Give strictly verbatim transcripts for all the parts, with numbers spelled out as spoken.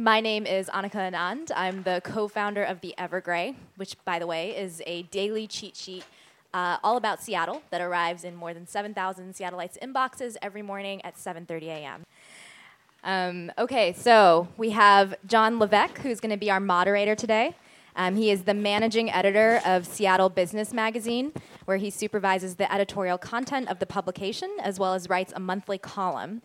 My name is Annika Anand. I'm the co-founder of The Evergrey, which, by the way, is a daily cheat sheet uh, all about Seattle that arrives in more than seven thousand Seattleites' inboxes every morning at seven thirty a.m. Um, okay, so we have John Levesque, who's going to be our moderator today. Um, he is the managing editor of Seattle Business Magazine, where he supervises the editorial content of the publication, as well as writes a monthly column.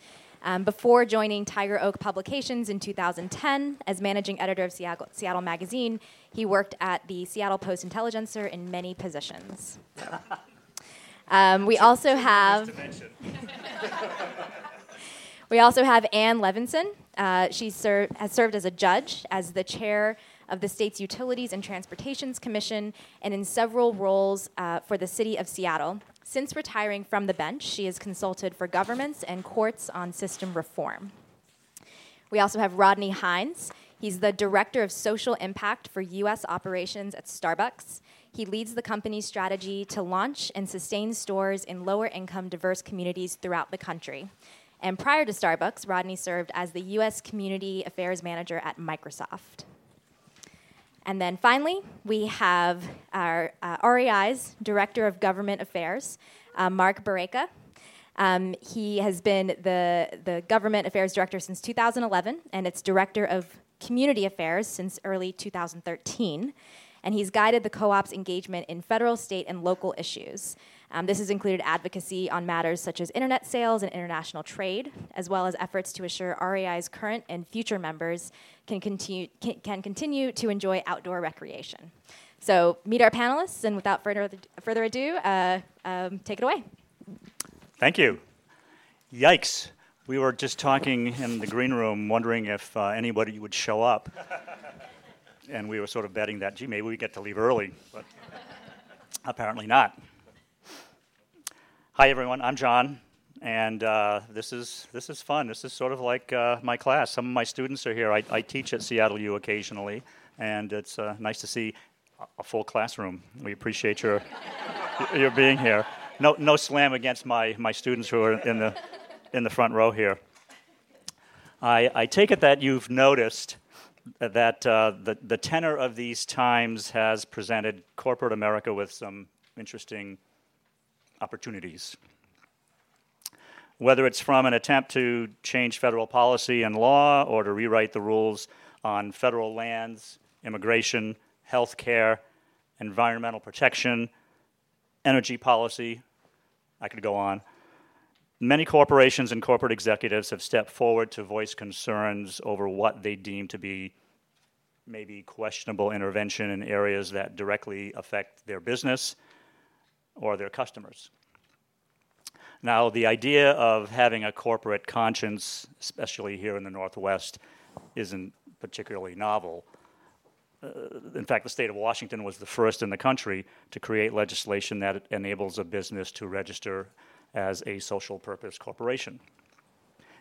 Um, before joining Tiger Oak Publications in two thousand ten as managing editor of Seattle, Seattle Magazine, he worked at the Seattle Post-Intelligencer in many positions. So. Um, we also have... We also have Anne Levinson. Uh, she ser- has served as a judge, as the chair of the state's Utilities and Transportations Commission, and in several roles uh, for the city of Seattle. Since retiring from the bench, she has consulted for governments and courts on system reform. We also have Rodney Hines. He's the director of social impact for U S operations at Starbucks. He leads the company's strategy to launch and sustain stores in lower-income, diverse communities throughout the country. And prior to Starbucks, Rodney served as the U S Community Affairs Manager at Microsoft. And then finally, we have our uh, R E I's Director of Government Affairs, uh, Mark Bareka. Um, he has been the, the Government Affairs Director since two thousand eleven, and it's Director of Community Affairs since early two thousand thirteen. And he's guided the co-op's engagement in federal, state, and local issues. Um, this has included advocacy on matters such as internet sales and international trade, as well as efforts to assure R E I's current and future members can continue, can, can continue to enjoy outdoor recreation. So meet our panelists, and without further, further ado, uh, um, take it away. Thank you. Yikes. We were just talking in the green room, wondering if uh, anybody would show up. And we were sort of betting that, gee, maybe we get to leave early, but apparently not. Hi, everyone. I'm John, and uh, this is this is fun. This is sort of like uh, my class. Some of my students are here. I, I teach at Seattle U occasionally, and it's uh, nice to see a full classroom. We appreciate your your being here. No no slam against my, my students who are in the in the front row here. I I take it that you've noticed that uh, the, the tenor of these times has presented corporate America with some interesting opportunities. Whether it's from an attempt to change federal policy and law or to rewrite the rules on federal lands, immigration, health care, environmental protection, energy policy, I could go on. Many corporations and corporate executives have stepped forward to voice concerns over what they deem to be maybe questionable intervention in areas that directly affect their business or their customers. Now, the idea of having a corporate conscience, especially here in the Northwest, isn't particularly novel. Uh, in fact, the state of Washington was the first in the country to create legislation that enables a business to register as a social purpose corporation,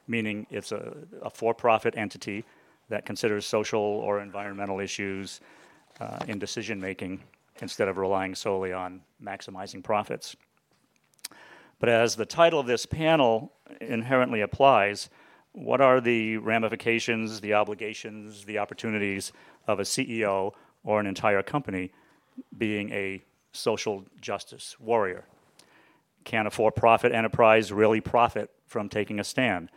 meaning it's a, a for-profit entity that considers social or environmental issues uh, in decision-making instead of relying solely on maximizing profits. But as the title of this panel inherently applies, what are the ramifications, the obligations, the opportunities of a C E O or an entire company being a social justice warrior? Can a for-profit enterprise really profit from taking a stand?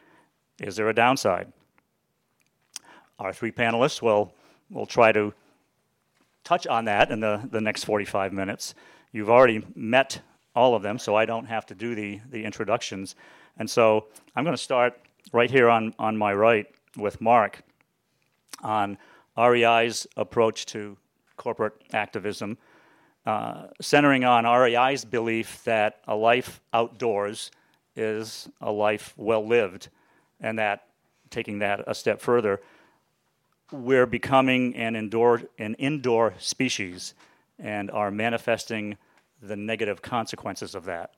Is there a downside? Our three panelists will will try to touch on that in the, the next forty-five minutes. You've already met all of them, so I don't have to do the, the introductions. And so I'm going to start right here on, on my right with Mark on R E I's approach to corporate activism. Uh, centering on R E I's belief that a life outdoors is a life well lived, and that, taking that a step further, we're becoming an indoor, an indoor species and are manifesting the negative consequences of that,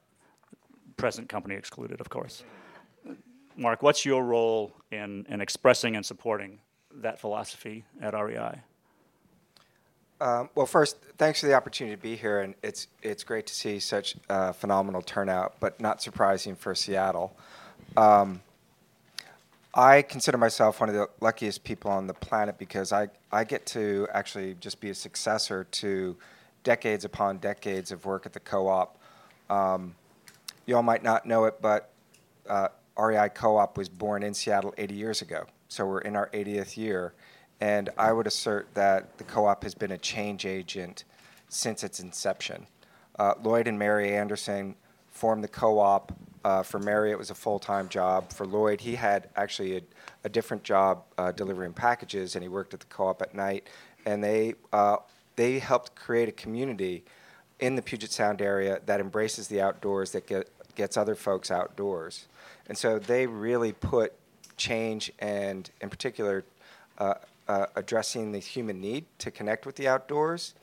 present company excluded, of course. Mark, what's your role in, in expressing and supporting that philosophy at R E I? Um, well, first, thanks for the opportunity to be here, and it's it's great to see such a uh, phenomenal turnout, but not surprising for Seattle. Um, I consider myself one of the luckiest people on the planet because I, I get to actually just be a successor to decades upon decades of work at the co-op. Um, you all might not know it, but uh, R E I Co-op was born in Seattle eighty years ago. So we're in our eightieth year. And I would assert that the co-op has been a change agent since its inception. Uh, Lloyd and Mary Anderson formed the co-op. Uh, for Mary, it was a full-time job. For Lloyd, he had actually a, a different job uh, delivering packages, and he worked at the co-op at night. And they uh, they helped create a community in the Puget Sound area that embraces the outdoors, that get, gets other folks outdoors. And so they really put change and, in particular, uh, uh, addressing the human need to connect with the outdoors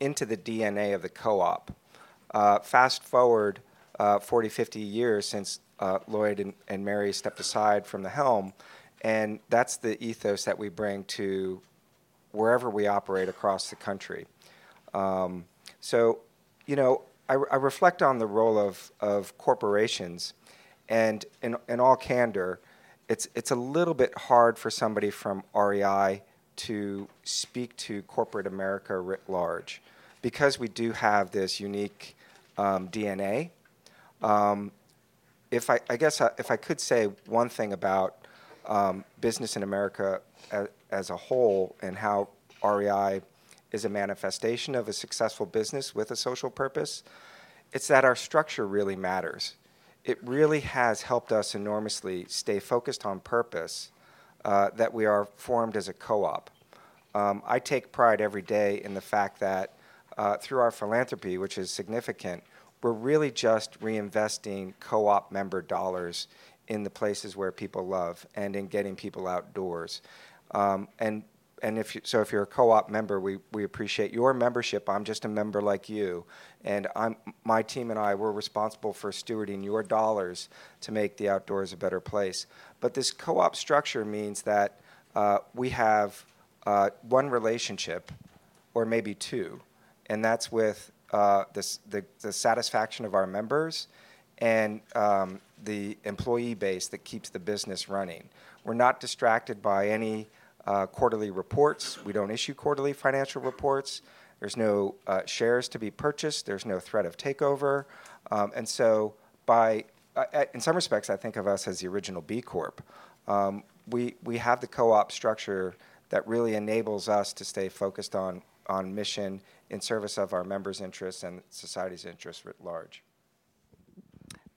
into the D N A of the co-op. Uh, fast forward Uh, forty, fifty years since uh, Lloyd and, and Mary stepped aside from the helm, and that's the ethos that we bring to wherever we operate across the country. Um, so, you know, I, I reflect on the role of, of corporations, and in, in all candor, it's it's a little bit hard for somebody from R E I to speak to corporate America writ large, because we do have this unique um, D N A. Um, if I, I guess I, if I could say one thing about um, business in America as, as a whole and how R E I is a manifestation of a successful business with a social purpose, it's that our structure really matters. It really has helped us enormously stay focused on purpose, uh, that we are formed as a co-op. Um, I take pride every day in the fact that uh, through our philanthropy, which is significant, we're really just reinvesting co-op member dollars in the places where people love and in getting people outdoors. Um, and and if you, so if you're a co-op member, we, we appreciate your membership. I'm just a member like you. And I'm my team and I, we're responsible for stewarding your dollars to make the outdoors a better place. But this co-op structure means that uh, we have uh, one relationship, or maybe two, and that's with Uh, this, the, the satisfaction of our members and um, the employee base that keeps the business running. We're not distracted by any uh, quarterly reports. We don't issue quarterly financial reports. There's no uh, shares to be purchased. There's no threat of takeover. Um, and so by, uh, in some respects, I think of us as the original B Corp. Um, we, we have the co-op structure that really enables us to stay focused on on mission in service of our members' interests and society's interests writ large.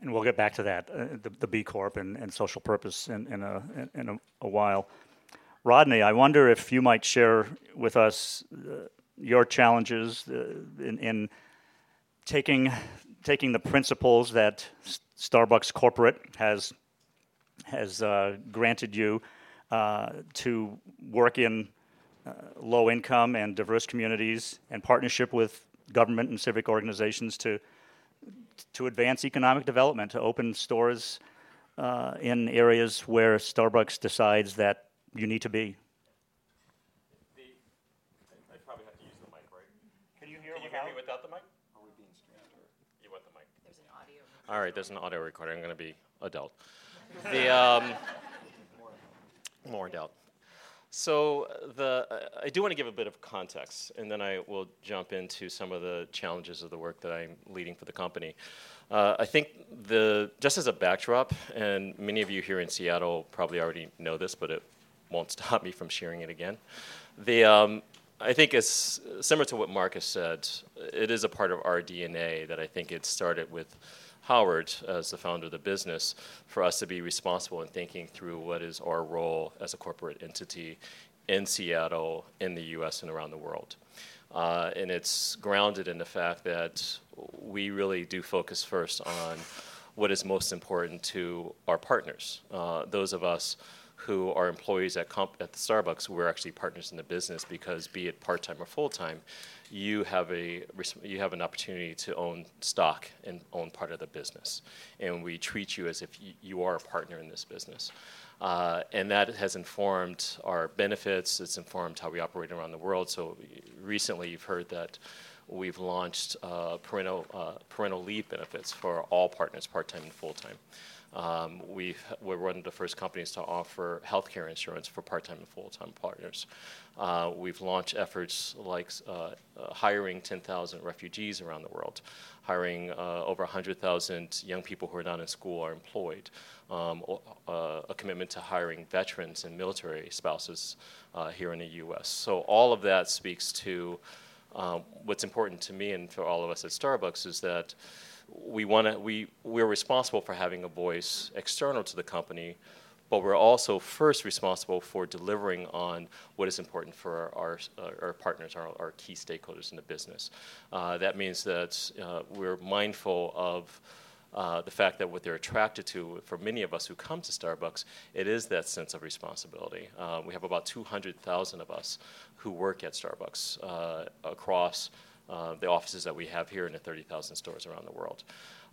And we'll get back to that, uh, the, the B Corp and, and social purpose in, in, a, in a, a while. Rodney, I wonder if you might share with us uh, your challenges uh, in, in taking taking the principles that S- Starbucks Corporate has, has uh, granted you uh, to work in Uh, low income and diverse communities, and partnership with government and civic organizations to to advance economic development, to open stores uh, in areas where Starbucks decides that you need to be. The, I probably have to use the mic, right? Can you hear, Can you hear me without the mic? Are we being streamed? You want the mic? There's an audio recorder. All right, there's an audio recorder. I'm going to be adult. the um, more adult. So the, I do want to give a bit of context, and then I will jump into some of the challenges of the work that I'm leading for the company. Uh, I think the just as a backdrop, and many of you here in Seattle probably already know this, but it won't stop me from sharing it again. The um, I think it's similar to what Marcus said. It is a part of our D N A that I think it started with Howard as the founder of the business, for us to be responsible in thinking through what is our role as a corporate entity in Seattle, in the U S, and around the world. Uh, and it's grounded in the fact that we really do focus first on what is most important to our partners. Uh, those of us who are employees at, comp- at the Starbucks, we're actually partners in the business because, be it part-time or full-time, you have a you have an opportunity to own stock and own part of the business. And we treat you as if you are a partner in this business. Uh, and that has informed our benefits. It's informed how we operate around the world. So recently you've heard that we've launched uh, parental, uh, parental leave benefits for all partners, part-time and full-time. Um, we were one of the first companies to offer healthcare insurance for part-time and full-time partners. Uh, we've launched efforts like uh, uh, hiring ten thousand refugees around the world, hiring uh, over one hundred thousand young people who are not in school are employed, um, uh, a commitment to hiring veterans and military spouses uh, here in the U S. So all of that speaks to um, what's important to me and for all of us at Starbucks is that We want to. We we're responsible for having a voice external to the company, but we're also first responsible for delivering on what is important for our our, our partners, our, our key stakeholders in the business. Uh, that means that uh, we're mindful of uh, the fact that what they're attracted to. For many of us who come to Starbucks, it is that sense of responsibility. Uh, we have about two hundred thousand of us who work at Starbucks uh, across. Uh, the offices that we have here in the thirty thousand stores around the world.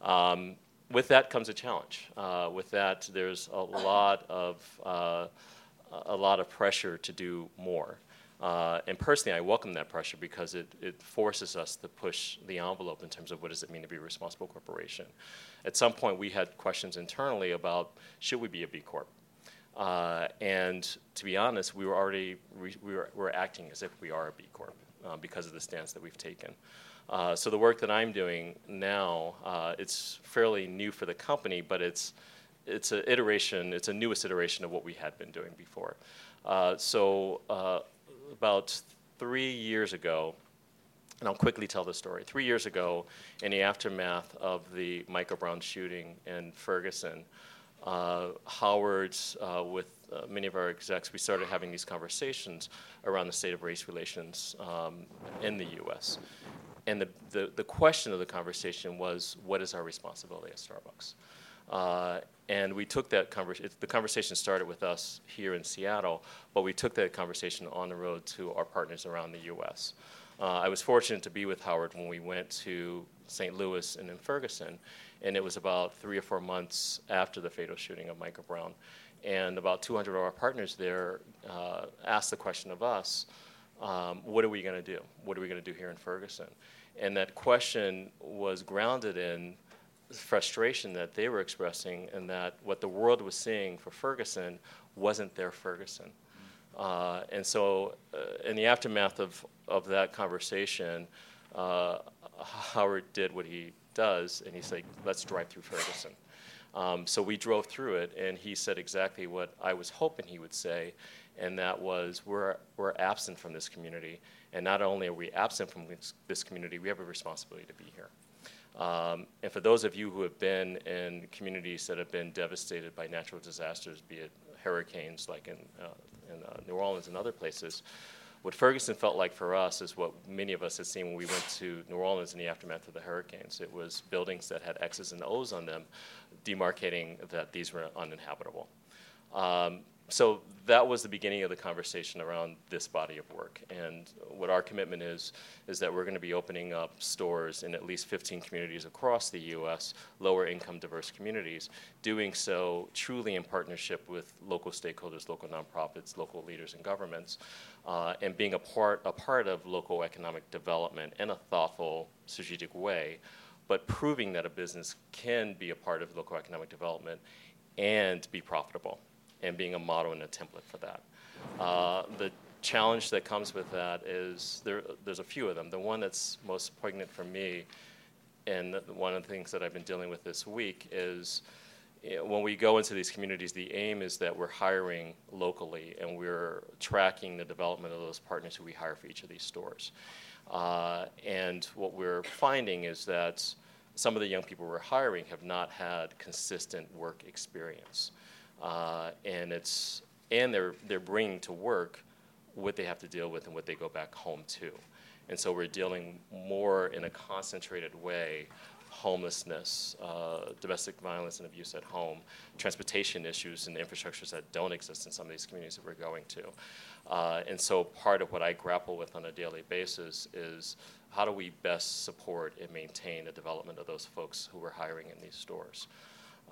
Um, with that comes a challenge. Uh, with that, there's a lot of uh, a lot of pressure to do more. Uh, and personally, I welcome that pressure because it, it forces us to push the envelope in terms of what does it mean to be a responsible corporation. At some point, we had questions internally about should we be a B Corp? Uh, and to be honest, we were already re- we were, were acting as if we are a B Corp. Uh, because of the stance that we've taken. Uh, so the work that I'm doing now, uh, it's fairly new for the company, but it's it's an iteration, it's a newest iteration of what we had been doing before. Uh, so uh, about three years ago, and I'll quickly tell the story. Three years ago, in the aftermath of the Michael Brown shooting in Ferguson, uh, Howard's uh, with Uh, many of our execs, we started having these conversations around the state of race relations um, in the U S. And the, the, the question of the conversation was, what is our responsibility at Starbucks? Uh, and we took that conversation, the conversation started with us here in Seattle, but we took that conversation on the road to our partners around the U S. Uh, I was fortunate to be with Howard when we went to Saint Louis and in Ferguson, and it was about three or four months after the fatal shooting of Michael Brown. And about two hundred of our partners there uh, asked the question of us, um, what are we going to do? What are we going to do here in Ferguson? And that question was grounded in frustration that they were expressing and that what the world was seeing for Ferguson wasn't their Ferguson. Uh, and so uh, in the aftermath of, of that conversation, uh, Howard did what he does, and he said, let's drive through Ferguson. Um, so we drove through it, and he said exactly what I was hoping he would say, and that was we're we're absent from this community, and not only are we absent from this, this community, we have a responsibility to be here. Um, and for those of you who have been in communities that have been devastated by natural disasters, be it hurricanes like in, uh, in uh, New Orleans and other places, what Ferguson felt like for us is what many of us had seen when we went to New Orleans in the aftermath of the hurricanes. It was buildings that had X's and O's on them, demarcating that these were uninhabitable. Um, so that was the beginning of the conversation around this body of work. And what our commitment is, is that we're going to be opening up stores in at least fifteen communities across the U S, lower income diverse communities, doing so truly in partnership with local stakeholders, local nonprofits, local leaders and governments, uh, and being a part, a part of local economic development in a thoughtful, strategic way, but proving that a business can be a part of local economic development and be profitable, and being a model and a template for that. Uh, the challenge that comes with that is there, there's a few of them. The one that's most poignant for me, and one of the things that I've been dealing with this week is you know, when we go into these communities, the aim is that we're hiring locally and we're tracking the development of those partners who we hire for each of these stores. Uh, and what we're finding is that some of the young people we're hiring have not had consistent work experience, uh, and it's and they're they're bringing to work what they have to deal with and what they go back home to, and so we're dealing more in a concentrated way: homelessness, uh, domestic violence and abuse at home, transportation issues and infrastructures that don't exist in some of these communities that we're going to. Uh, and so part of what I grapple with on a daily basis is how do we best support and maintain the development of those folks who we're hiring in these stores.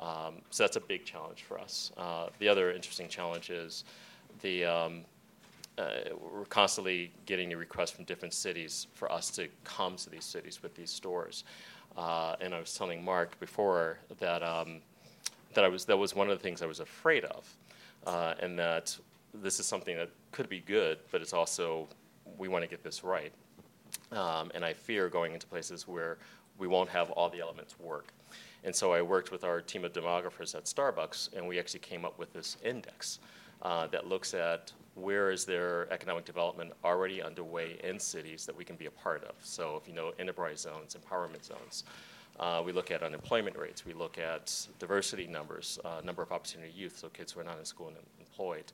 Um, so that's a big challenge for us. Uh, the other interesting challenge is the um, Uh, we're constantly getting the requests from different cities for us to come to these cities with these stores. Uh, and I was telling Mark before that um, that I was that was one of the things I was afraid of, uh, and that this is something that could be good, but it's also we want to get this right, um, and I fear going into places where we won't have all the elements work. And so I worked with our team of demographers at Starbucks, and we actually came up with this index uh, that looks at where is there economic development already underway in cities that we can be a part of. So if you know enterprise zones, empowerment zones, uh, we look at unemployment rates, we look at diversity numbers, uh, number of opportunity youth, so kids who are not in school and employed.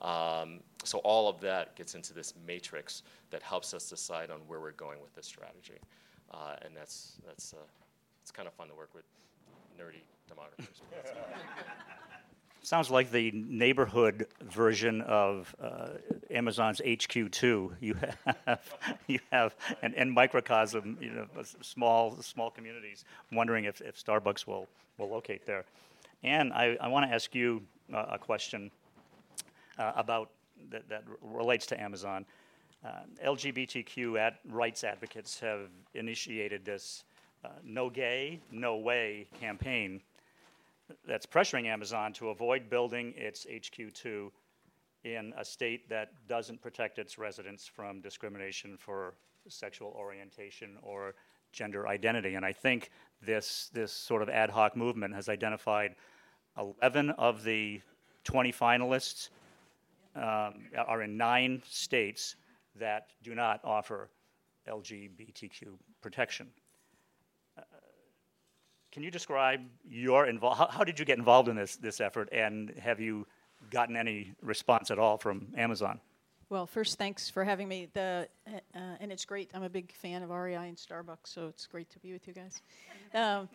Um, so all of that gets into this matrix that helps us decide on where we're going with this strategy. Uh, and that's, that's uh, it's kind of fun to work with nerdy demographers. Sounds like the neighborhood version of uh, Amazon's H Q two. You have, you have, and, and microcosm, you know, small small communities. I'm wondering if, if Starbucks will, will locate there. Anne, I, I want to ask you uh, a question uh, about that, that relates to Amazon. Uh, L G B T Q ad- rights advocates have initiated this uh, No Gay, No Way campaign that's pressuring Amazon to avoid building its H Q two in a state that doesn't protect its residents from discrimination for sexual orientation or gender identity. And I think this this sort of ad hoc movement has identified eleven of the twenty finalists um, are in nine states that do not offer L G B T Q protection. Uh, can you describe your involvement? How, how did you get involved in this this effort, and have you gotten any response at all from Amazon? Well, first, thanks for having me. The uh, and it's great. I'm a big fan of R E I and Starbucks, so it's great to be with you guys. Um,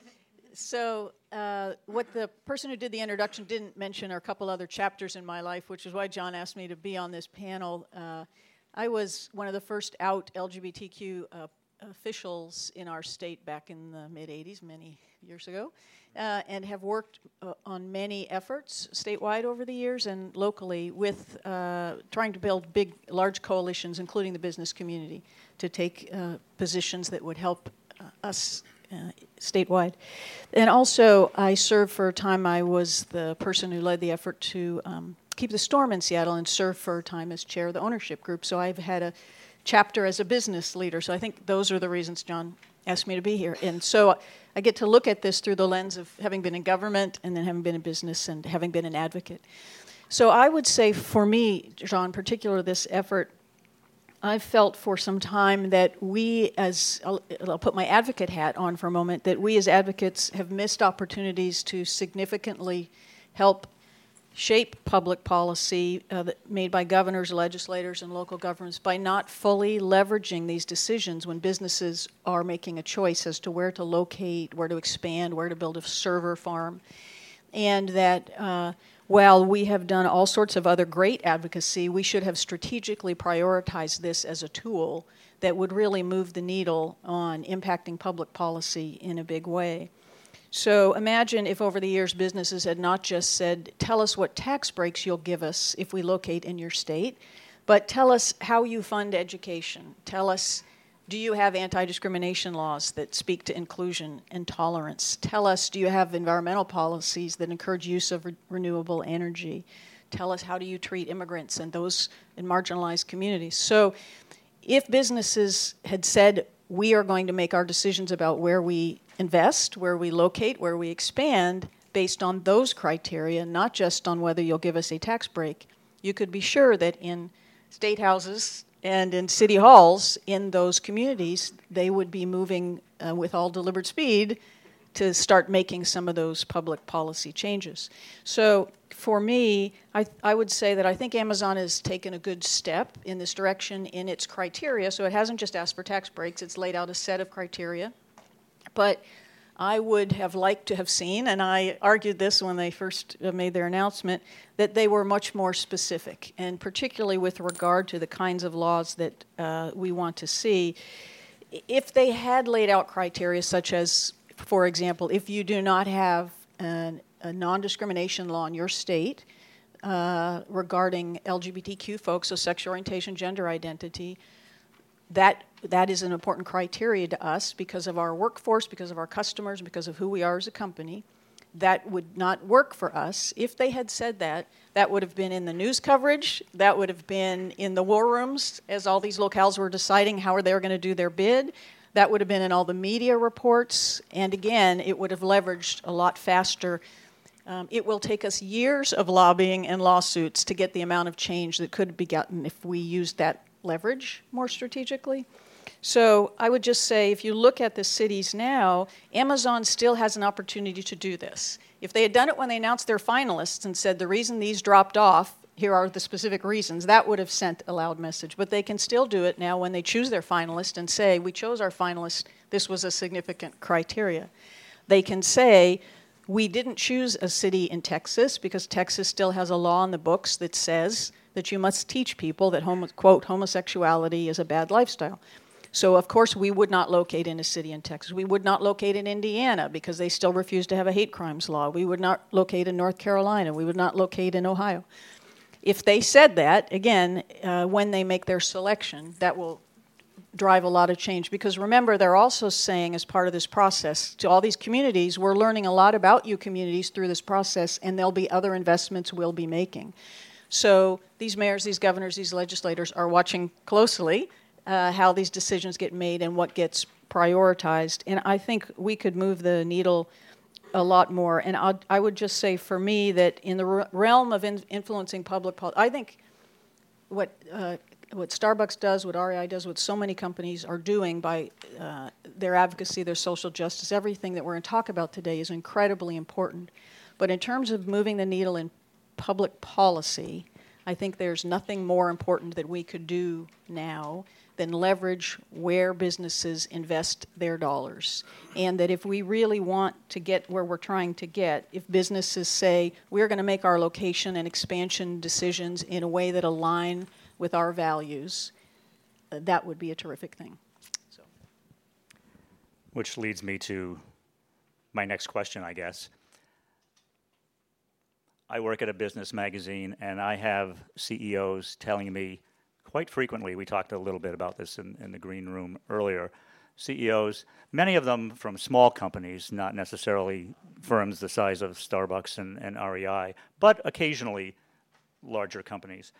So uh, what the person who did the introduction didn't mention are a couple other chapters in my life, which is why John asked me to be on this panel. Uh, I was one of the first out L G B T Q uh, officials in our state back in the mid-eighties, many years ago, uh, and have worked uh, on many efforts statewide over the years and locally with uh, trying to build big, large coalitions, including the business community, to take uh, positions that would help uh, us uh, statewide. And also, I served for a time. I was the person who led the effort to um, keep the storm in Seattle and serve for a time as chair of the ownership group. So I've had a chapter as a business leader. So I think those are the reasons John asked me to be here. And so I get to look at this through the lens of having been in government and then having been in business and having been an advocate. So I would say for me, John, in particular, this effort, I've felt for some time that we as, I'll, I'll put my advocate hat on for a moment, that we as advocates have missed opportunities to significantly help shape public policy uh, that made by governors, legislators, and local governments by not fully leveraging these decisions when businesses are making a choice as to where to locate, where to expand, where to build a server farm. And that uh, while we have done all sorts of other great advocacy, we should have strategically prioritized this as a tool that would really move the needle on impacting public policy in a big way. So imagine if over the years businesses had not just said, tell us what tax breaks you'll give us if we locate in your state, but tell us how you fund education. Tell us, do you have anti-discrimination laws that speak to inclusion and tolerance? Tell us, do you have environmental policies that encourage use of re- renewable energy? Tell us, how do you treat immigrants and those in marginalized communities? So if businesses had said, we are going to make our decisions about where we invest, where we locate, where we expand, based on those criteria, not just on whether you'll give us a tax break, you could be sure that in state houses and in city halls in those communities, they would be moving uh, with all deliberate speed to start making some of those public policy changes. So for me, I, I would say that I think Amazon has taken a good step in this direction in its criteria. So it hasn't just asked for tax breaks. It's laid out a set of criteria. But I would have liked to have seen, and I argued this when they first made their announcement, that they were much more specific, and particularly with regard to the kinds of laws that uh, we want to see. If they had laid out criteria such as, for example, if you do not have an, a non-discrimination law in your state uh, regarding L G B T Q folks, so sexual orientation, gender identity, that that is an important criteria to us because of our workforce, because of our customers, because of who we are as a company. that would not work for us. If they had said that, that would have been in the news coverage, that would have been in the war rooms as all these locales were deciding how they were going to do their bid, that would have been in all the media reports, and again, it would have leveraged a lot faster. Um, it will take us years of lobbying and lawsuits to get the amount of change that could be gotten if we used that leverage more strategically. So I would just say, if you look at the cities now, Amazon still has an opportunity to do this. If they had done it when they announced their finalists and said, the reason these dropped off, here are the specific reasons, that would have sent a loud message. But they can still do it now when they choose their finalist and say, we chose our finalist, this was a significant criteria. They can say, we didn't choose a city in Texas because Texas still has a law in the books that says that you must teach people that, homo- quote, homosexuality is a bad lifestyle. So, of course, we would not locate in a city in Texas. We would not locate in Indiana because they still refuse to have a hate crimes law. We would not locate in North Carolina. We would not locate in Ohio. If they said that, again, uh, when they make their selection, that will drive a lot of change. Because remember, they're also saying as part of this process to all these communities, we're learning a lot about you communities through this process, and there'll be other investments we'll be making. So these mayors, these governors, these legislators are watching closely Uh, how these decisions get made and what gets prioritized. And I think we could move the needle a lot more. And I'll, I would just say for me that in the re- realm of in- influencing public policy, I think what uh, what Starbucks does, what R E I does, what so many companies are doing by uh, their advocacy, their social justice, everything that we're going to talk about today is incredibly important. But in terms of moving the needle in public policy, I think there's nothing more important that we could do now than leverage where businesses invest their dollars. And that if we really want to get where we're trying to get, if businesses say, we're going to make our location and expansion decisions in a way that align with our values, uh, that would be a terrific thing. So. Which leads me to my next question, I guess. I work at a business magazine, and I have C E Os telling me quite frequently, we talked a little bit about this in, in the green room earlier, C E Os, many of them from small companies, not necessarily firms the size of Starbucks and, and R E I, but occasionally larger companies.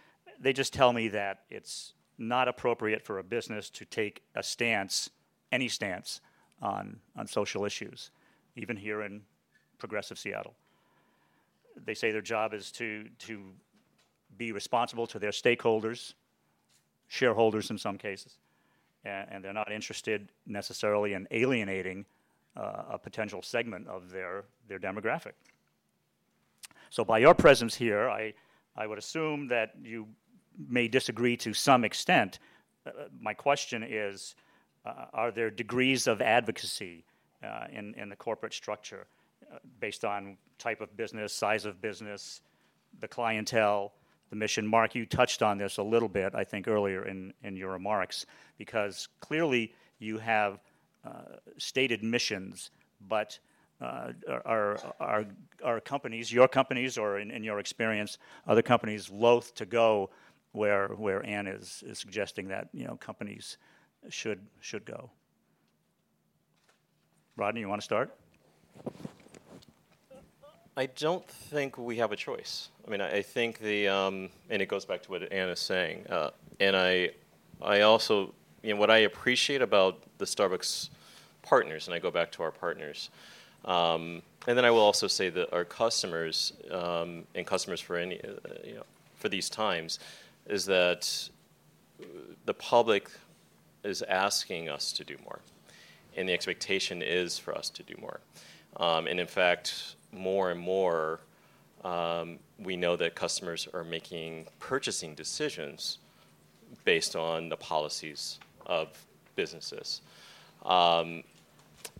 They just tell me that it's not appropriate for a business to take a stance, any stance, on, on social issues, even here in progressive Seattle. They say their job is to to be responsible to their stakeholders, shareholders in some cases, and, and they're not interested necessarily in alienating uh, a potential segment of their, their demographic. So by your presence here, I, I would assume that you may disagree to some extent. Uh, my question is, uh, are there degrees of advocacy uh, in, in the corporate structure? Based on type of business, size of business, the clientele, the mission. Mark, you touched on this a little bit, I think, earlier in, in your remarks, because clearly you have uh, stated missions, but uh, are, are, are companies, your companies, or in, in your experience, other companies loath to go where where Anne is, is suggesting that, you know, companies should should go? Rodney, you want to start? I don't think we have a choice. I mean, I, I think the, um, and it goes back to what Anne is saying, uh, and I I also, you know, what I appreciate about the Starbucks partners, and I go back to our partners, um, and then I will also say that our customers, um, and customers for any, uh, you know, for these times, is that the public is asking us to do more, and the expectation is for us to do more. Um, and in fact, more and more, um, we know that customers are making purchasing decisions based on the policies of businesses. Um,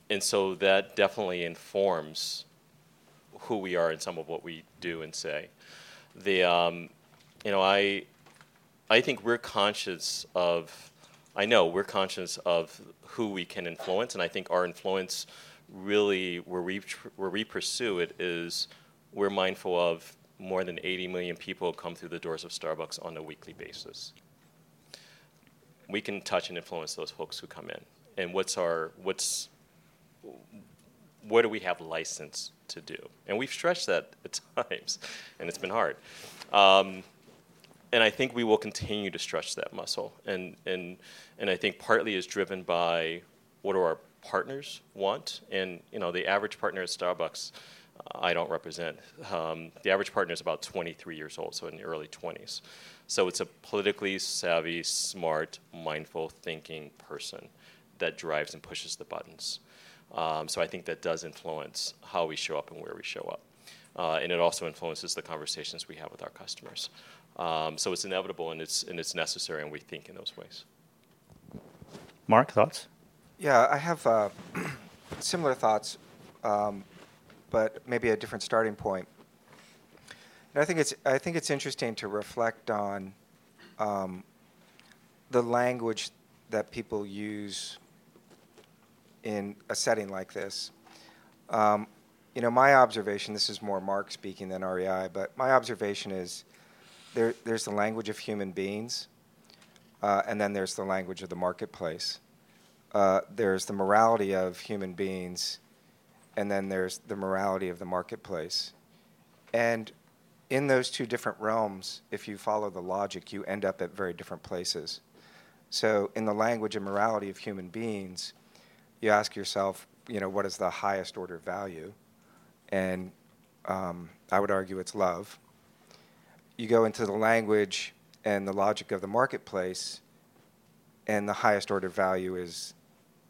and so that definitely informs who we are and some of what we do and say. The, um, you know, I, I think we're conscious of, I know we're conscious of who we can influence, and I think our influence really, where we where we pursue it is, we're mindful of more than eighty million people come through the doors of Starbucks on a weekly basis. We can touch and influence those folks who come in. And what's our what's what do we have license to do? And we've stretched that at times, and it's been hard. Um, and I think we will continue to stretch that muscle. And and and I think partly is driven by what do our partners want. And, you know, the average partner at Starbucks, uh, I don't represent. Um, the average partner is about twenty-three years old, so in the early twenties. So it's a politically savvy, smart, mindful thinking person that drives and pushes the buttons. Um, so I think that does influence how we show up and where we show up. Uh, and it also influences the conversations we have with our customers. Um, so it's inevitable, and it's and it's necessary, and we think in those ways. Mark, thoughts? Yeah, I have uh, similar thoughts, um, but maybe a different starting point. And I think it's I think it's interesting to reflect on um, the language that people use in a setting like this. Um, you know, my observation, this is more Mark speaking than R E I, but my observation is there, there's the language of human beings, uh, and then there's the language of the marketplace. Uh, there's the morality of human beings, and then there's the morality of the marketplace. And in those two different realms, if you follow the logic, you end up at very different places. So in the language and morality of human beings, you ask yourself, you know, what is the highest order value? And um, I would argue it's love. You go into the language and the logic of the marketplace, and the highest order value is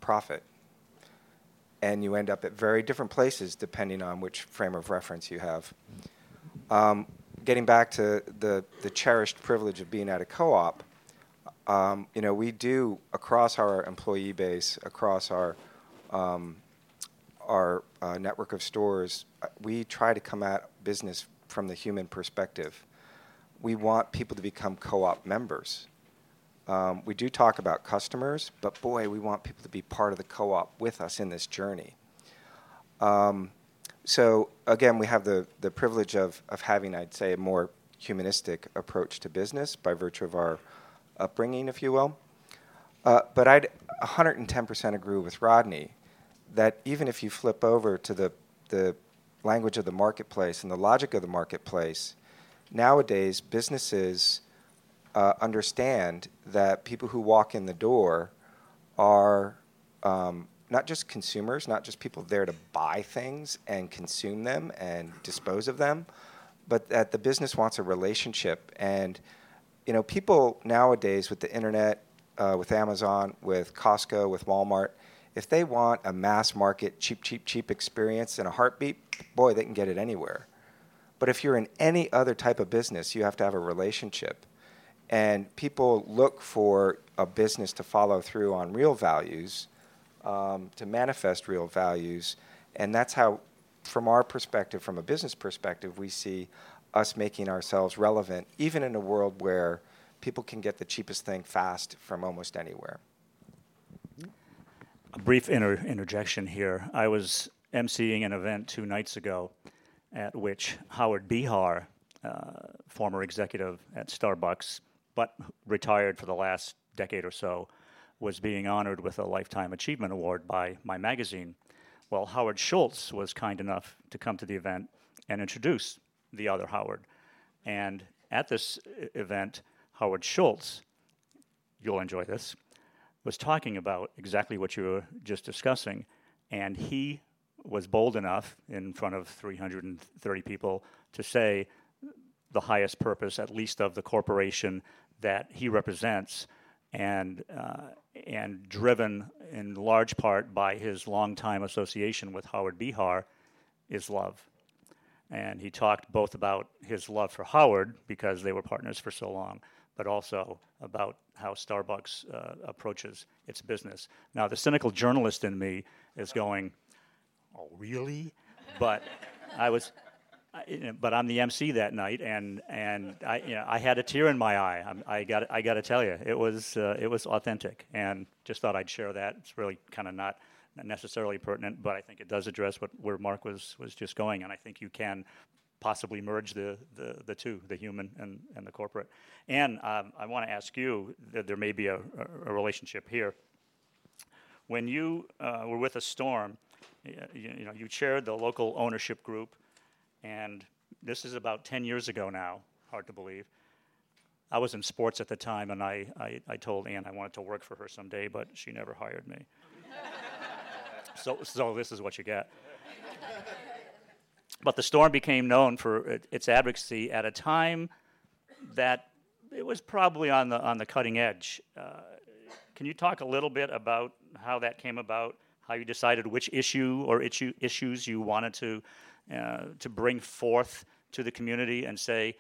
profit. And you end up at very different places depending on which frame of reference you have. Um, getting back to the, the cherished privilege of being at a co-op, Um, you know, we do across our employee base, across our um, our uh, network of stores, we try to come at business from the human perspective. We want people to become co-op members. Um, we do talk about customers, but boy, we want people to be part of the co-op with us in this journey. Um, so again, we have the the privilege of of having, I'd say, a more humanistic approach to business by virtue of our upbringing, if you will. Uh, but I'd one hundred ten percent agree with Rodney that even if you flip over to the, the language of the marketplace and the logic of the marketplace, nowadays businesses uh, understand that people who walk in the door are um, not just consumers, not just people there to buy things and consume them and dispose of them, but that the business wants a relationship. And you know, people nowadays with the internet, uh, with Amazon, with Costco, with Walmart, if they want a mass market, cheap, cheap, cheap experience in a heartbeat, boy, they can get it anywhere. But if you're in any other type of business, you have to have a relationship. And people look for a business to follow through on real values, um, to manifest real values. And that's how, from our perspective, from a business perspective, we see us making ourselves relevant, even in a world where people can get the cheapest thing fast from almost anywhere. A brief inter- interjection here. I was emceeing an event two nights ago at which Howard Behar, uh, former executive at Starbucks, but retired for the last decade or so, was being honored with a Lifetime Achievement Award by my magazine. Well, Howard Schultz was kind enough to come to the event and introduce the other Howard. And at this event, Howard Schultz, you'll enjoy this, was talking about exactly what you were just discussing. And he was bold enough in front of three hundred thirty people to say the highest purpose, at least of the corporation that he represents, and uh, and driven in large part by his longtime association with Howard Behar, is love. And he talked both about his love for Howard, because they were partners for so long, but also about how Starbucks uh, approaches its business. Now, the cynical journalist in me is going, "Oh, really?" But I was, I, you know, but I'm the M C that night, and and I, you know, I had a tear in my eye. I'm, I got, I got to tell you, it was uh, it was authentic, and just thought I'd share that. It's really kind of not necessarily pertinent, but I think it does address what where Mark was, was just going, and I think you can possibly merge the the, the two, the human and, and the corporate. And um, I want to ask you that there may be a, a relationship here. When you uh, were with a storm, you know, you chaired the local ownership group, and this is about ten years ago now, hard to believe. I was in sports at the time, and I, I, I told Anne I wanted to work for her someday, but she never hired me. so, so this is what you get. But the Storm became known for its advocacy at a time that it was probably on the on the cutting edge. Uh, can you talk a little bit about how that came about, how you decided which issue or issue, issues you wanted to uh, to bring forth to the community and say,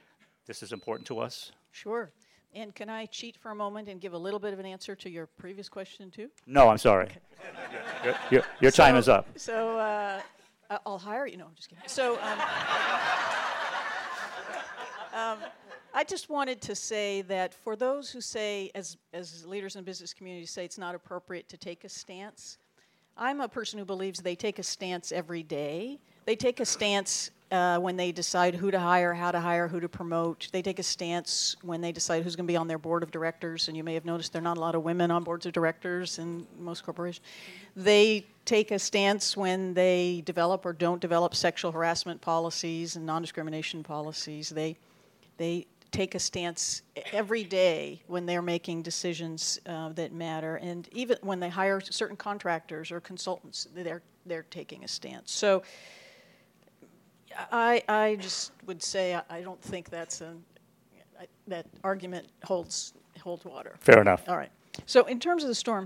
this is important to us? Sure. And can I cheat for a moment and give a little bit of an answer to your previous question, too? No, I'm sorry. Okay. your your, your so, time is up. So uh, I'll hire you. No, I'm just kidding. So um, um, I just wanted to say that for those who say, as, as leaders in the business community say, it's not appropriate to take a stance, I'm a person who believes they take a stance every day. They take a stance Uh, when they decide who to hire, how to hire, who to promote. They take a stance when they decide who's going to be on their board of directors, and you may have noticed there are not a lot of women on boards of directors in most corporations. They take a stance when they develop or don't develop sexual harassment policies and non-discrimination policies. They they take a stance every day when they're making decisions uh, that matter, and even when they hire certain contractors or consultants, they're they're taking a stance. So I, I just would say I, I don't think that's a, I, that argument holds holds water. Fair enough. All right. So in terms of the Storm,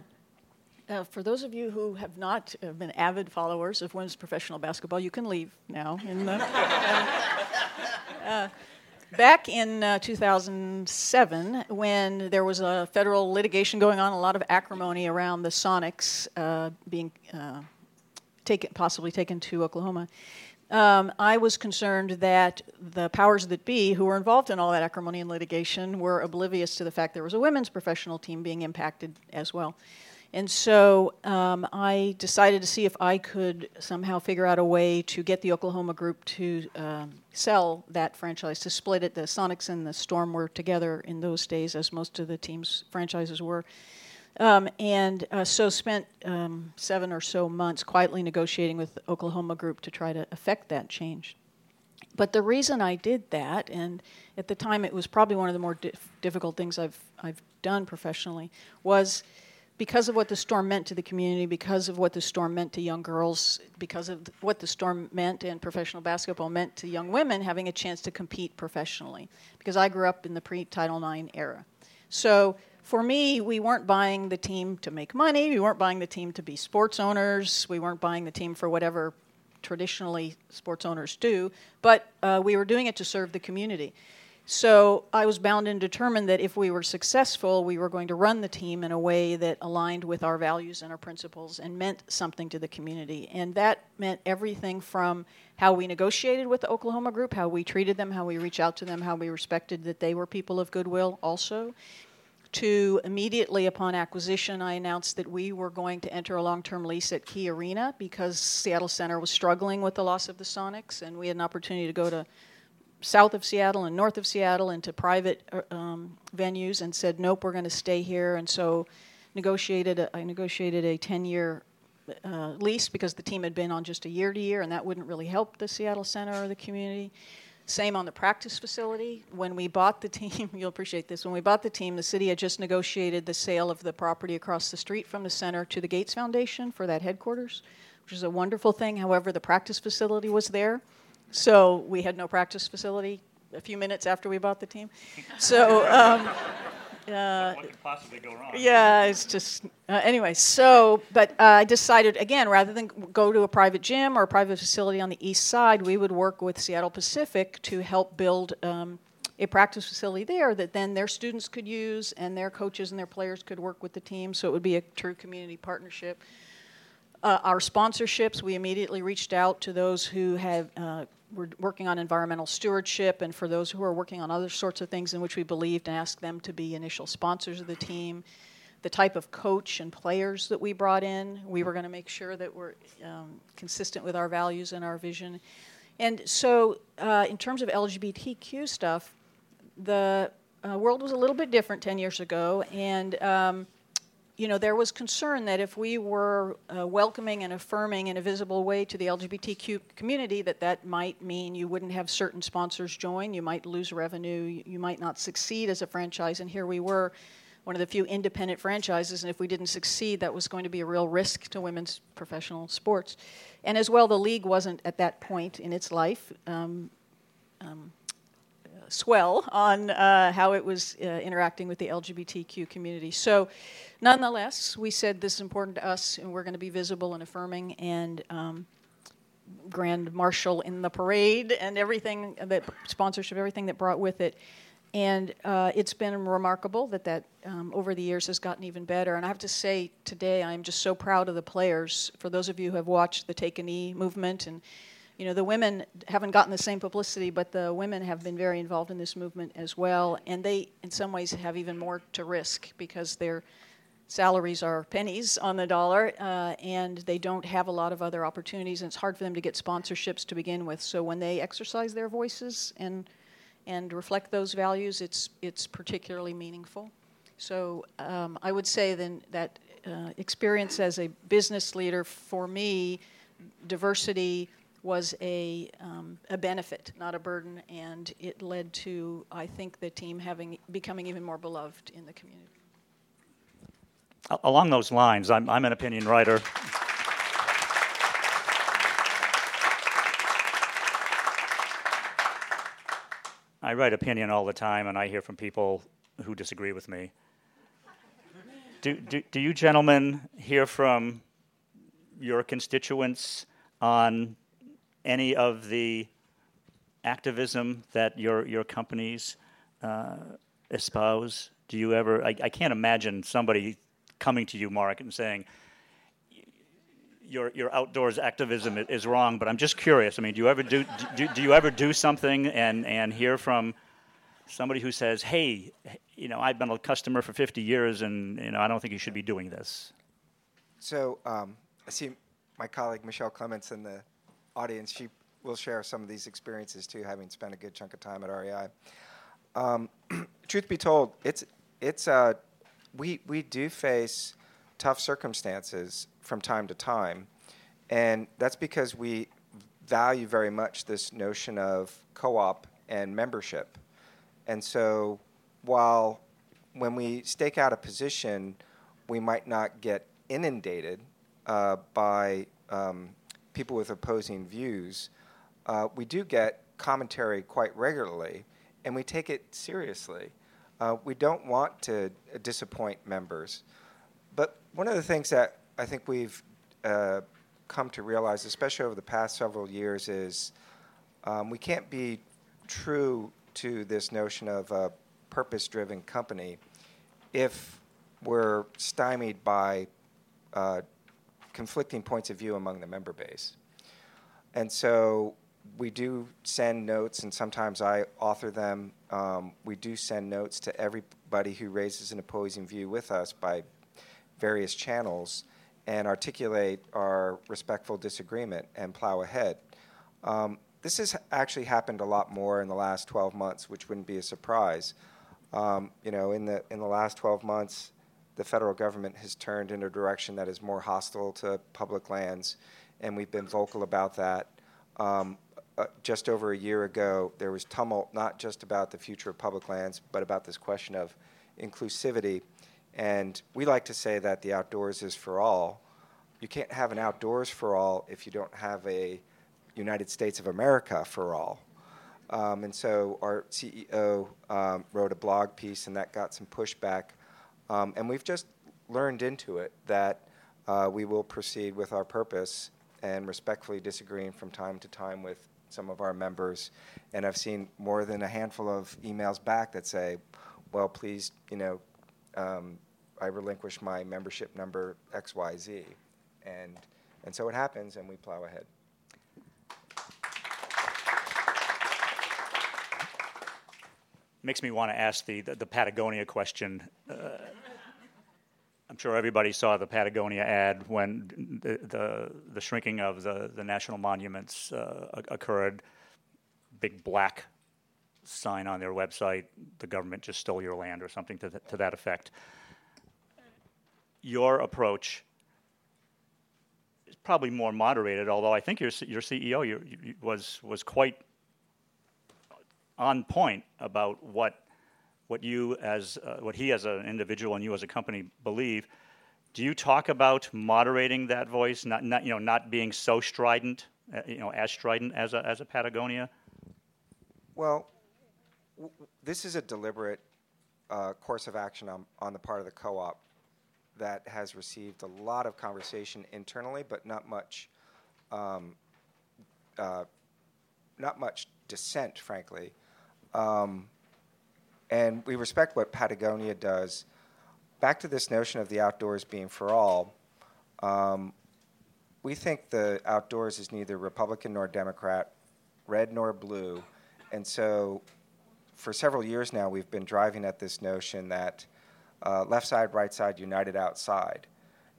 uh, for those of you who have not uh, been avid followers of women's professional basketball, you can leave now. In the, um, uh, back in uh, two thousand seven, when there was a federal litigation going on, a lot of acrimony around the Sonics uh, being uh, taken, possibly taken to Oklahoma. Um, I was concerned that the powers that be who were involved in all that acrimony and litigation were oblivious to the fact there was a women's professional team being impacted as well. And so um, I decided to see if I could somehow figure out a way to get the Oklahoma group to um, sell that franchise, to split it. The Sonics and the Storm were together in those days, as most of the team's franchises were. Um, and uh, so spent um, seven or so months quietly negotiating with the Oklahoma group to try to affect that change. But the reason I did that, and at the time it was probably one of the more dif- difficult things I've I've done professionally, was because of what the Storm meant to the community, because of what the Storm meant to young girls, because of th- what the Storm meant and professional basketball meant to young women having a chance to compete professionally. Because I grew up in the pre-Title nine era. So for me, we weren't buying the team to make money. We weren't buying the team to be sports owners. We weren't buying the team for whatever traditionally sports owners do. But uh, we were doing it to serve the community. So I was bound and determined that if we were successful, we were going to run the team in a way that aligned with our values and our principles and meant something to the community. And that meant everything from how we negotiated with the Oklahoma group, how we treated them, how we reached out to them, how we respected that they were people of goodwill also, to immediately upon acquisition, I announced that we were going to enter a long-term lease at Key Arena because Seattle Center was struggling with the loss of the Sonics, and we had an opportunity to go to south of Seattle and north of Seattle and to private um, venues, and said, nope, we're going to stay here. And so negotiated a, I negotiated a ten-year uh, lease because the team had been on just a year-to-year, and that wouldn't really help the Seattle Center or the community. Same on the practice facility. When we bought the team, you'll appreciate this, when we bought the team, the city had just negotiated the sale of the property across the street from the center to the Gates Foundation for that headquarters, which is a wonderful thing. However, the practice facility was there, so we had no practice facility a few minutes after we bought the team. So, um, Uh, what could possibly go wrong? Yeah, it's just, uh, anyway, so, but uh, I decided, again, rather than go to a private gym or a private facility on the east side, we would work with Seattle Pacific to help build um, a practice facility there that then their students could use and their coaches and their players could work with the team, so it would be a true community partnership. Uh, our sponsorships, we immediately reached out to those who have uh, were working on environmental stewardship and for those who are working on other sorts of things in which we believed, and asked them to be initial sponsors of the team. The type of coach and players that we brought in, we were going to make sure that we're um, consistent with our values and our vision. And so uh, in terms of L G B T Q stuff, the uh, world was a little bit different ten years ago, and um, you know, there was concern that if we were uh, welcoming and affirming in a visible way to the L G B T Q community, that that might mean you wouldn't have certain sponsors join, you might lose revenue, you might not succeed as a franchise. And here we were, one of the few independent franchises, and if we didn't succeed, that was going to be a real risk to women's professional sports. And as well, the league wasn't at that point in its life um, um, swell on uh, how it was uh, interacting with the L G B T Q community. So nonetheless, we said this is important to us, and we're going to be visible and affirming, and um, grand marshal in the parade, and everything, that sponsorship, everything that brought with it. And uh, it's been remarkable that that um, over the years has gotten even better. And I have to say today, I'm just so proud of the players. For those of you who have watched the Take a Knee movement, and you know, the women haven't gotten the same publicity, but the women have been very involved in this movement as well. And they, in some ways, have even more to risk because their salaries are pennies on the dollar, uh, and they don't have a lot of other opportunities, and it's hard for them to get sponsorships to begin with. So when they exercise their voices and and reflect those values, it's it's particularly meaningful. So um, I would say then that uh, experience as a business leader, for me, diversity was a, um, a benefit, not a burden, and it led to, I think, the team having becoming even more beloved in the community. Along those lines, I'm, I'm an opinion writer. I write opinion all the time, and I hear from people who disagree with me. Do, do, do you gentlemen hear from your constituents on any of the activism that your your companies uh, espouse? Do you ever, I, I can't imagine somebody coming to you, Mark, and saying, your your outdoors activism is wrong, but I'm just curious. I mean, do you ever do, do, do you ever do something and, and hear from somebody who says, hey, you know, I've been a customer for fifty years, and you know, I don't think you should be doing this? So um, I see my colleague, Michelle Clements, in the audience, she will share some of these experiences too, having spent a good chunk of time at R E I. Um, truth be told, it's it's uh, we we do face tough circumstances from time to time, and that's because we value very much this notion of co-op and membership. And so, while when we stake out a position, we might not get inundated uh, by um, people with opposing views, uh, we do get commentary quite regularly, and we take it seriously. Uh, we don't want to disappoint members. But one of the things that I think we've uh, come to realize, especially over the past several years, is um, we can't be true to this notion of a purpose-driven company if we're stymied by uh, conflicting points of view among the member base. And so we do send notes, and sometimes I author them. Um, we do send notes to everybody who raises an opposing view with us by various channels and articulate our respectful disagreement and plow ahead. Um, this has actually happened a lot more in the last twelve months, which wouldn't be a surprise. Um, you know, in the in the last twelve months, the federal government has turned in a direction that is more hostile to public lands, and we've been vocal about that. Um, uh, just over a year ago, there was tumult not just about the future of public lands, but about this question of inclusivity. And we like to say that the outdoors is for all. You can't have an outdoors for all if you don't have a United States of America for all. Um, and so our C E O um, wrote a blog piece, and that got some pushback. Um, and we've just learned into it that uh, we will proceed with our purpose and respectfully disagreeing from time to time with some of our members. And I've seen more than a handful of emails back that say, well, please, you know, um, I relinquish my membership number X Y Z. And and so it happens, and we plow ahead. Makes me want to ask the, the, the Patagonia question. Uh, I'm sure everybody saw the Patagonia ad when the the, the shrinking of the, the national monuments uh, occurred. Big black sign on their website, the government just stole your land, or something to, th- to that effect. your approach is probably more moderated, although I think your your C E O you, you, was was quite on point about what what you as uh, what he as an individual and you as a company believe. Do you talk about moderating that voice, not not you know not being so strident, uh, you know, as strident as a as a Patagonia? Well, w- this is a deliberate uh, course of action on, on the part of the co-op that has received a lot of conversation internally, but not much, um, uh, not much dissent, frankly. Um, and we respect what Patagonia does. Back to this notion of the outdoors being for all, um, we think the outdoors is neither Republican nor Democrat, red nor blue, and so for several years now we've been driving at this notion that uh, left side, right side, united outside.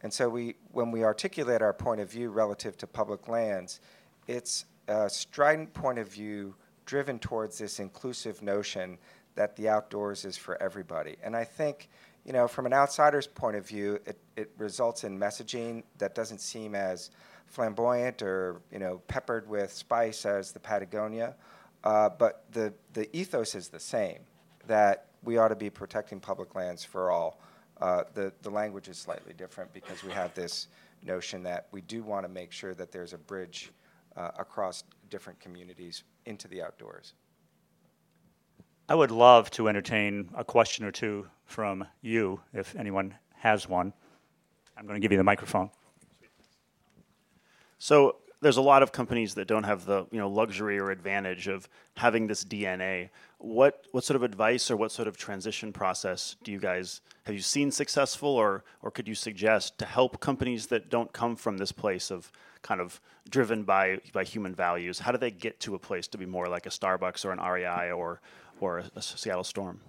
And so we, when we articulate our point of view relative to public lands, it's a strident point of view driven towards this inclusive notion that the outdoors is for everybody. And I think, you know, from an outsider's point of view, it, it results in messaging that doesn't seem as flamboyant or, you know, peppered with spice as the Patagonia. Uh, but the, the ethos is the same, that we ought to be protecting public lands for all. Uh, the, the language is slightly different because we have this notion that we do want to make sure that there's a bridge uh, across different communities into the outdoors. I would love to entertain a question or two from you, if anyone has one. I'm going to give you the microphone. So there's a lot of companies that don't have the, you know, luxury or advantage of having this D N A. What what sort of advice or what sort of transition process do you guys, have you seen successful or or could you suggest to help companies that don't come from this place of kind of driven by, by human values? How do they get to a place to be more like a Starbucks or an R E I or, or a, a Seattle Storm?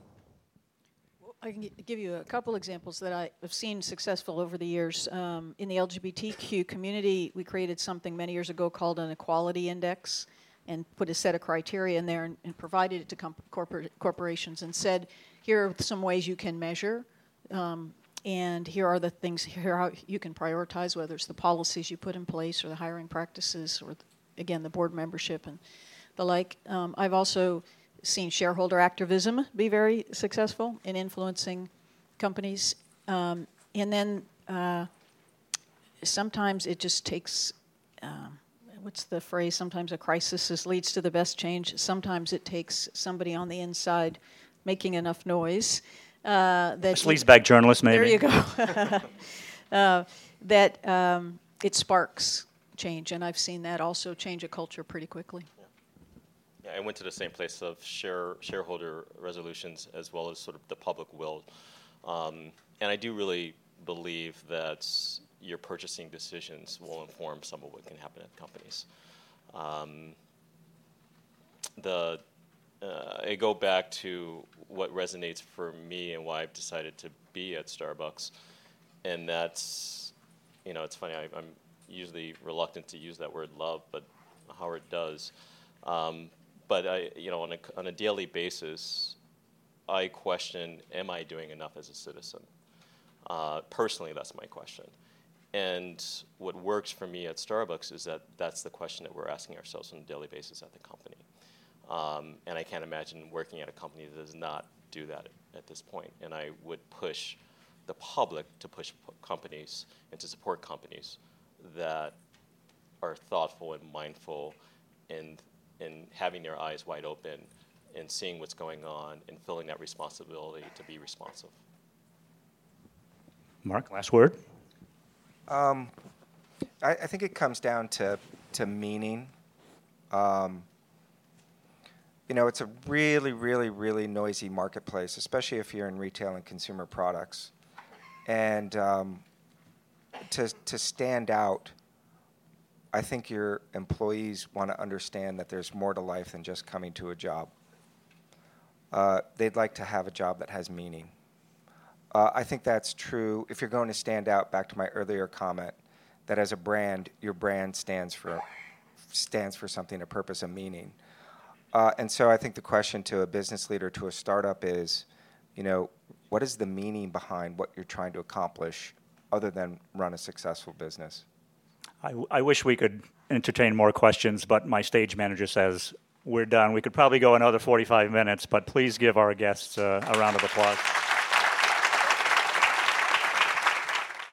Well, I can give you a couple examples that I have seen successful over the years. Um, in the L G B T Q community, we created something many years ago called an equality index and put a set of criteria in there and, and provided it to com- corpor- corporations and said, here are some ways you can measure um, and here are the things, here how you can prioritize, whether it's the policies you put in place or the hiring practices or, th- again, the board membership and the like. Um, I've also seen shareholder activism be very successful in influencing companies. Um, and then uh, sometimes it just takes, uh, what's the phrase? Sometimes a crisis leads to the best change. Sometimes it takes somebody on the inside making enough noise. Uh, that a sleazebag journalist, maybe. There you go. uh, that um, it sparks change. And I've seen that also change a culture pretty quickly. I went to the same place of share, shareholder resolutions as well as sort of the public will. Um, and I do really believe that your purchasing decisions will inform some of what can happen at companies. Um, the uh, I go back to what resonates for me and why I've decided to be at Starbucks. And that's, you know, it's funny, I, I'm usually reluctant to use that word love, but Howard does. Um, But I, you know, on a, on a daily basis, I question: am I doing enough as a citizen? Uh, personally, that's my question. And what works for me at Starbucks is that that's the question that we're asking ourselves on a daily basis at the company. Um, and I can't imagine working at a company that does not do that at, at this point. And I would push the public to push p- companies and to support companies that are thoughtful and mindful and. and having their eyes wide open and seeing what's going on and feeling that responsibility to be responsive. Mark, last word. Um, I, I think it comes down to, to meaning. Um, you know, it's a really, really, really noisy marketplace, especially if you're in retail and consumer products. And um, to to stand out, I think your employees want to understand that there's more to life than just coming to a job. Uh, they'd like to have a job that has meaning. Uh, I think that's true. If you're going to stand out, back to my earlier comment, that as a brand, your brand stands for stands for something, a purpose, a meaning. Uh, and so I think the question to a business leader, to a startup is, you know, what is the meaning behind what you're trying to accomplish other than run a successful business? I, w- I wish we could entertain more questions, but my stage manager says we're done. We could probably go another forty-five minutes, but please give our guests uh, a round of applause.